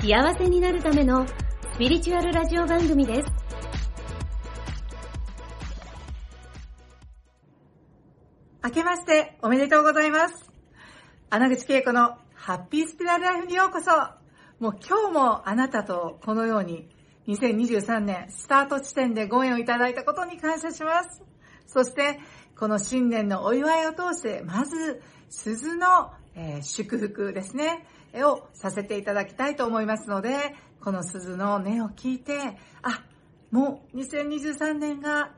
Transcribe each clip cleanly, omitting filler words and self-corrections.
幸せになるためのスピリチュアルラジオ番組です。明けましておめでとうございます。穴口恵子のハッピースピラルライフにようこそ。もう今日もあなたとこのように2023年スタート地点でご縁をいただいたことに感謝します。そしてこの新年のお祝いを通してまず鈴の祝福ですねをさせていただきたいと思いますので、この鈴の音を聞いて、もう2023年が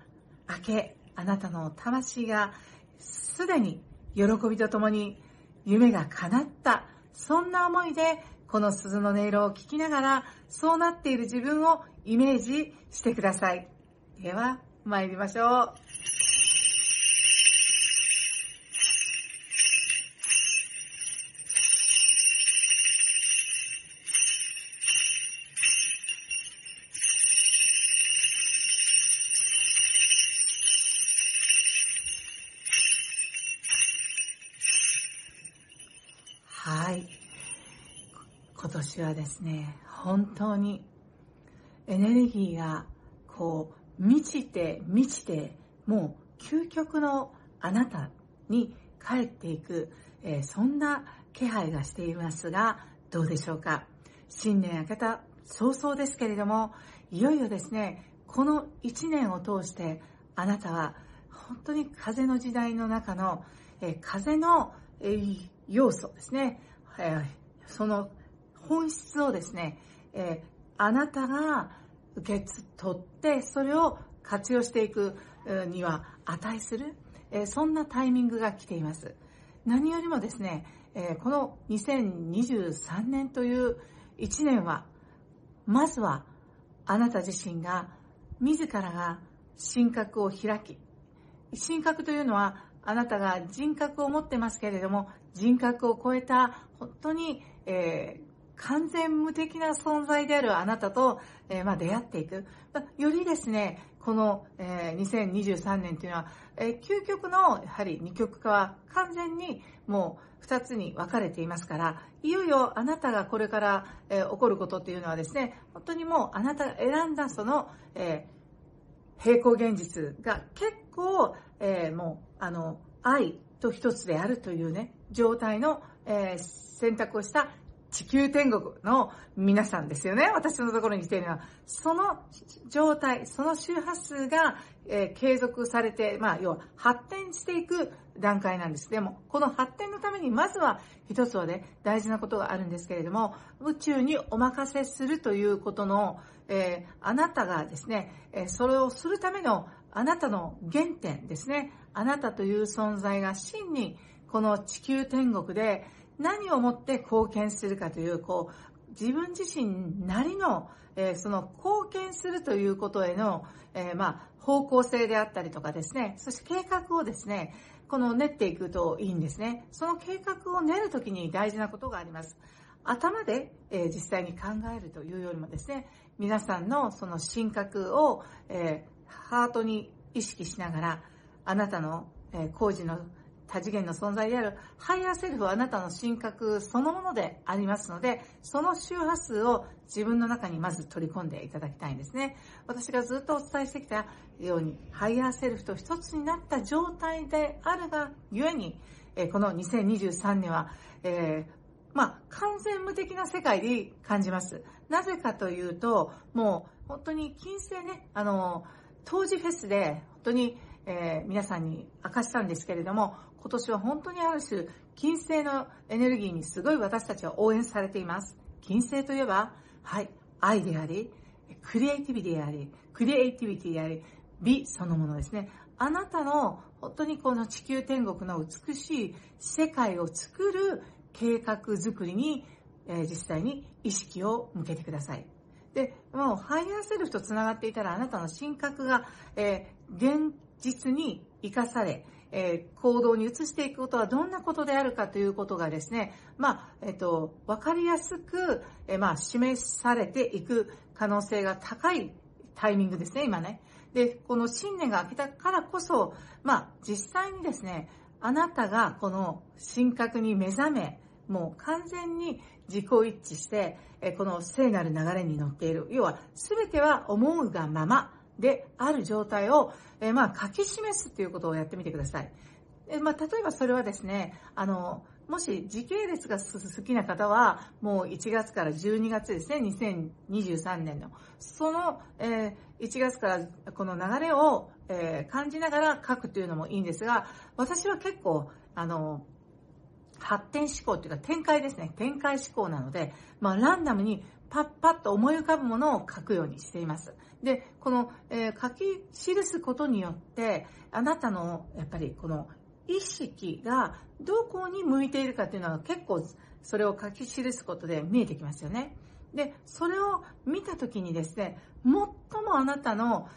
明け、あなたの魂がすでに喜びとともに夢が叶った、そんな思いでこの鈴の音色を聞きながら、そうなっている自分をイメージしてください。では参りましょう。今年はですね、本当にエネルギーが満ちて満ちて、もう究極のあなたに帰っていく、そんな気配がしていますが、どうでしょうか。新年明けた早々ですけれども、いよいよですね、この1年を通してあなたは本当に風の時代の中の、風の、要素ですね、その本質をですね、あなたが受け取ってそれを活用していくには値する、そんなタイミングが来ています。何よりもですね、この2023年という1年はまずはあなた自身が自らが神格を開き、神格というのはあなたが人格を持ってますけれども、人格を超えた本当に、完全無敵な存在であるあなたと、出会っていく、よりですねこの、2023年というのは、究極のやはり二極化は完全にもう2つに分かれていますから、いよいよあなたがこれから、起こることというのはですね、本当にもうあなたが選んだその、平行現実が結構、愛と一つであるというね状態の、選択をした地球天国の皆さんですよね。私のところに来ているのはその状態、その周波数が、継続されて、要は発展していく段階なんです。でもこの発展のためにまずは一つはね大事なことがあるんですけれども、宇宙にお任せするということの、あなたがですね、それをするためのあなたの原点ですね、あなたという存在が真にこの地球天国で何をもって貢献するかという、自分自身なりの、その貢献するということへの、方向性であったりとかですね、そして計画をですね、練っていくといいんですね。その計画を練るときに大事なことがあります。頭で、実際に考えるというよりもですね、皆さんのその神格を、ハートに意識しながら、あなたの、工事の多次元の存在であるハイヤーセルフはあなたの神格そのものでありますので、その周波数を自分の中にまず取り込んでいただきたいんですね。私がずっとお伝えしてきたようにハイヤーセルフと一つになった状態であるがゆえに、この2023年は、完全無敵な世界で感じます。なぜかというと、もう本当に金星ね、当時フェスで本当に、皆さんに明かしたんですけれども、今年は本当にある種金星のエネルギーにすごい私たちは応援されています。金星といえば、愛であり、クリエイティビティであり美そのものですね。あなたの本当にこの地球天国の美しい世界を作る計画作りに、実際に意識を向けてください。でもうハイヤーセルフとつながっていたら、あなたの神格が、現実に生かされ、行動に移していくことはどんなことであるかということがですね、分かりやすく、示されていく可能性が高いタイミングですね、今ね。で、この新年が明けたからこそ、実際にですね、あなたがこの神格に目覚め、もう完全に自己一致して、この聖なる流れに乗っている。要は、全ては思うがままである状態を、書き示すということをやってみてください。例えばそれはですね、もし時系列が好きな方は、もう1月から12月ですね、2023年の。その、1月からこの流れを、感じながら書くというのもいいんですが、私は結構、発展思考というか展開ですね。展開思考なので、ランダムにパッパッと思い浮かぶものを書くようにしています。で、この、書き記すことによって、あなたのやっぱりこの意識がどこに向いているかというのは結構それを書き記すことで見えてきますよね。で、それを見たときにですね、最もあなたの、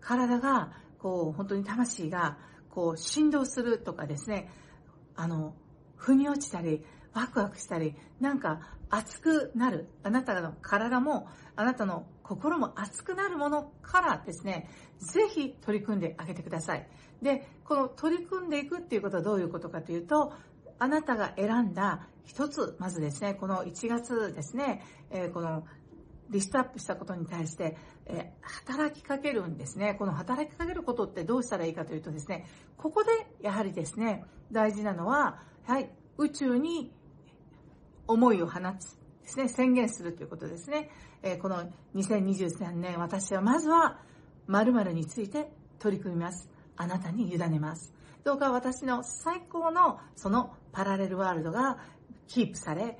体がこう本当に魂がこう振動するとかですね、腑に落ちたり、ワクワクしたり、なんか熱くなる。あなたの体も、あなたの心も熱くなるものからですね、ぜひ取り組んであげてください。で、この取り組んでいくっていうことはどういうことかというと、あなたが選んだ一つ、まずですね、この1月ですね、このリストアップしたことに対して、働きかけるんですね。この働きかけることってどうしたらいいかというとですね、ここでやはりですね、大事なのは、宇宙に思いを放つですね、宣言するということですね。この2023年、私はまずは〇〇について取り組みます。あなたに委ねます。どうか私の最高のそのパラレルワールドがキープされ、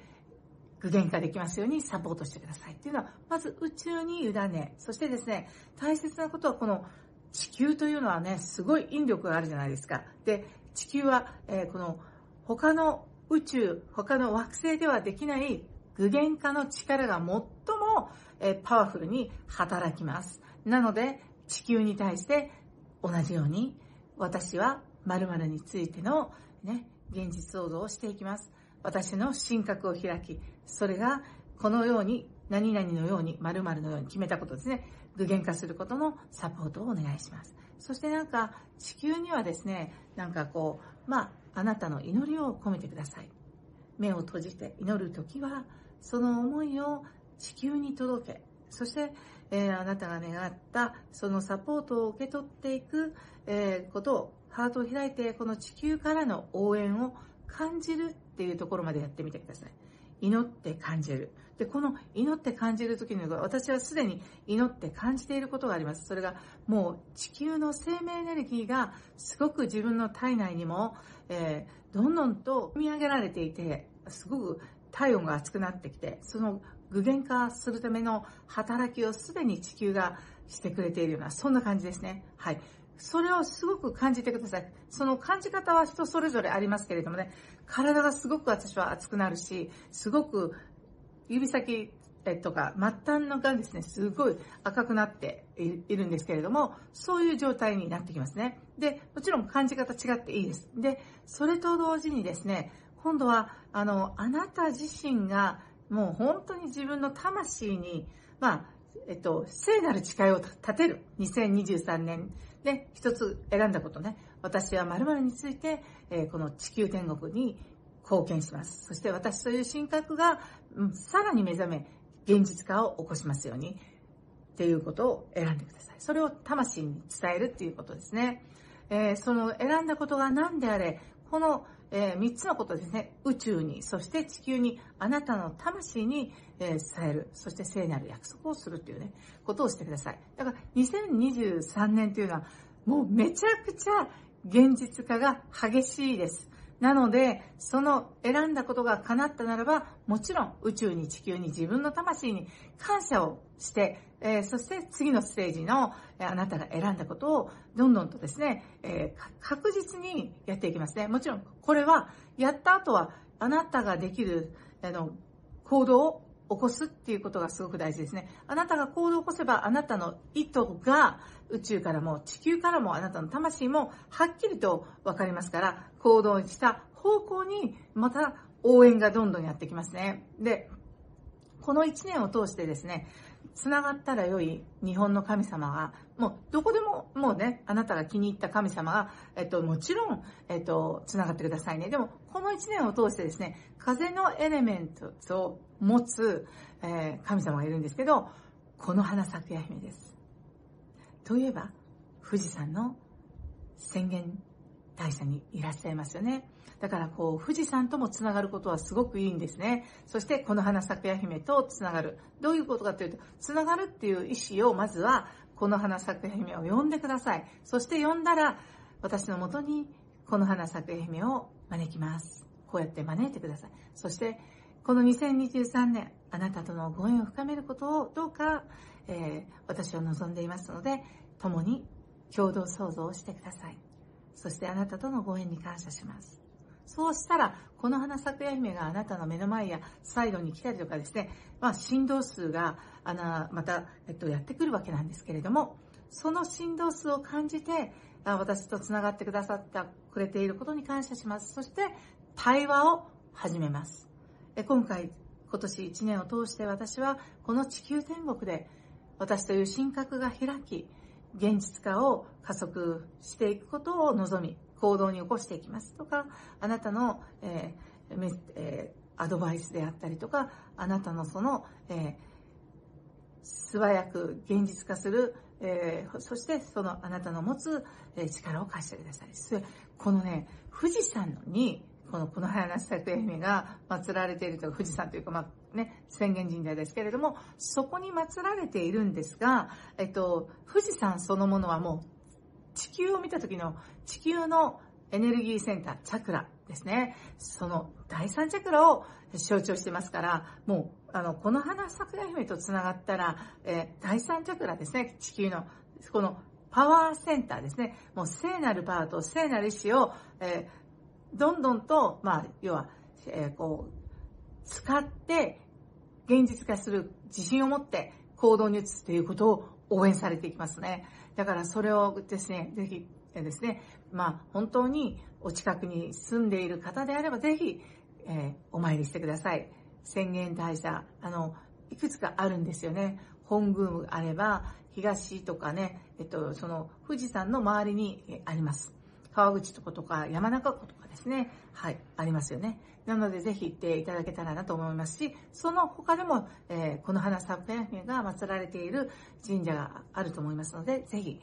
具現化できますようにサポートしてください。というのは、まず宇宙に委ね、そしてですね、大切なことはこの地球というのはね、すごい引力があるじゃないですか。で、地球は、この他の宇宙、他の惑星ではできない具現化の力が最もパワフルに働きます。なので、地球に対して同じように、私は〇〇についての、現実創造をしていきます。私の神格を開き、それがこのように、何々のように、〇〇のように決めたことですね、具現化することのサポートをお願いします。そしてなんか、地球にはですね、なんかこう、あなたの祈りを込めてください。目を閉じて祈るときは、その思いを地球に届け、そして、あなたが願ったそのサポートを受け取っていく、ことを、ハートを開いて、この地球からの応援を感じるっていうところまでやってみてください。祈って感じる。で、この祈って感じるときに、私はすでに祈って感じていることがあります。それがもう地球の生命エネルギーがすごく自分の体内にも、どんどんと見上げられていて、すごく体温が熱くなってきて、その具現化するための働きをすでに地球がしてくれているような、そんな感じですね。はい。それをすごく感じてください。その感じ方は人それぞれありますけれどもね、体がすごく私は熱くなるし、すごく指先とか末端のがですね、すごい赤くなっているんですけれども、そういう状態になってきますね。で、もちろん感じ方違っていいです。で、それと同時にですね、今度はあなた自身がもう本当に自分の魂に、聖なる誓いを立てる。2023年で一つ選んだことね。私は〇〇について、この地球天国に貢献します。そして私という神格が、さらに目覚め、現実化を起こしますように。っていうことを選んでください。それを魂に伝えるっていうことですね。その選んだことが何であれ、この、3つのことですね。宇宙に、そして地球に、あなたの魂に、伝える。そして聖なる約束をするというね、ことをしてください。だから2023年というのは、もうめちゃくちゃ現実化が激しいです。なので、その選んだことが叶ったならば、もちろん宇宙に、地球に、自分の魂に感謝をして、そして次のステージのあなたが選んだことをどんどんとですね、確実にやっていきますね。もちろんこれはやった後はあなたができる行動を起こすっていうことがすごく大事ですね。あなたが行動を起こせば、あなたの意図が宇宙からも地球からもあなたの魂もはっきりと分かりますから、行動した方向にまた応援がどんどんやってきますね。で、この1年を通してですね、つながったら良い日本の神様が、もうどこでももうね、あなたが気に入った神様が、もちろん、つながってくださいね。でもこの1年を通してですね、風のエレメントを持つ、神様がいるんですけど、この花咲くや姫です。といえば富士山の浅間大社にいらっしゃいますよね。だからこう富士山ともつながることはすごくいいんですね。そしてこの花咲くや姫とつながる、どういうことかというと、つながるっていう意思をまずはこの花咲くや姫を呼んでください。そして呼んだら、私のもとにこの花咲くや姫を招きます。こうやって招いてください。そしてこの2023年、あなたとのご縁を深めることをどうか、私は望んでいますので、共に共同創造をしてください。そしてあなたとのご縁に感謝します。そうしたら、この花咲くや姫があなたの目の前やサイドに来たりとかですね、振動数がまた、やってくるわけなんですけれども、その振動数を感じて、私とつながってくれていることに感謝します。そして対話を始めます。今年1年を通して、私はこの地球天国で私という神格が開き、現実化を加速していくことを望み、行動に起こしていきますとか、あなたの、アドバイスであったりとか、あなたのその、素早く現実化する、そしてそのあなたの持つ、力を貸してください。このね、富士山にこの花咲くや姫が祀られているというか、富士山というか、浅間神社ですけれども、そこに祀られているんですが、富士山そのものはもう地球を見た時の地球のエネルギーセンター、チャクラですね。その第三チャクラを象徴してますから、もうこの花咲くや姫とつながったら、第三チャクラですね、地球のこのパワーセンターですね。もう聖なるパワーと聖なる意志を、どんどんと、要は、使って現実化する自信を持って行動に移すということを応援されていきますね。だからそれをですね、ぜひですね、本当にお近くに住んでいる方であれば、ぜひ、お参りしてください。浅間大社、いくつかあるんですよね。本宮があれば、東とかね、その富士山の周りにあります。川口とことか山中湖とかですね、はい、ありますよね。なのでぜひ行っていただけたらなと思いますし、その他でも、この花咲くや姫が祀られている神社があると思いますので、ぜひ、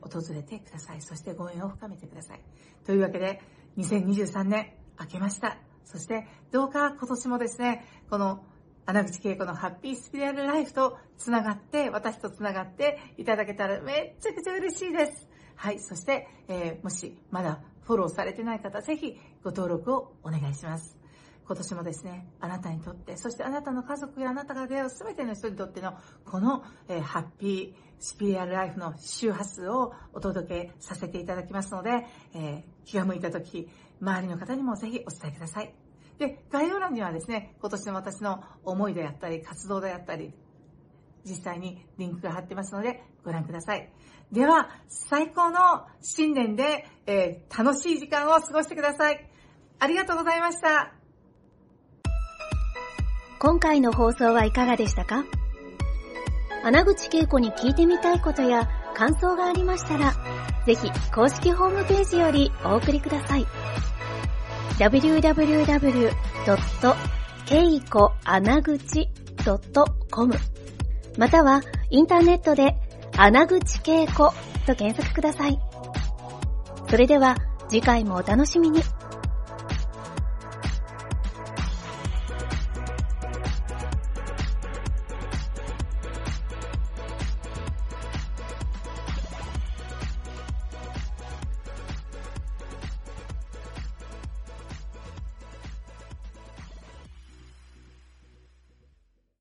訪れてください。そしてご縁を深めてください。というわけで、2023年明けました。そしてどうか今年もですね、この穴口恵子のハッピースピリアルライフとつながって、私とつながっていただけたらめっちゃくちゃ嬉しいです。はい、そして、もしまだフォローされてない方、ぜひご登録をお願いします。今年もですね、あなたにとって、そしてあなたの家族やあなたが出会う全ての人にとっての、この、ハッピースピリアルライフの周波数をお届けさせていただきますので、気が向いた時、周りの方にもぜひお伝えください。で、概要欄にはですね、今年の私の思いであったり、活動であったり、実際にリンクが貼ってますので、ご覧ください。では、最高の新年で、楽しい時間を過ごしてください。ありがとうございました。今回の放送はいかがでしたか？穴口恵子に聞いてみたいことや感想がありましたら、ぜひ公式ホームページよりお送りください。www.keikoanaguchi.com またはインターネットで穴口恵子と検索ください。それでは次回もお楽しみに。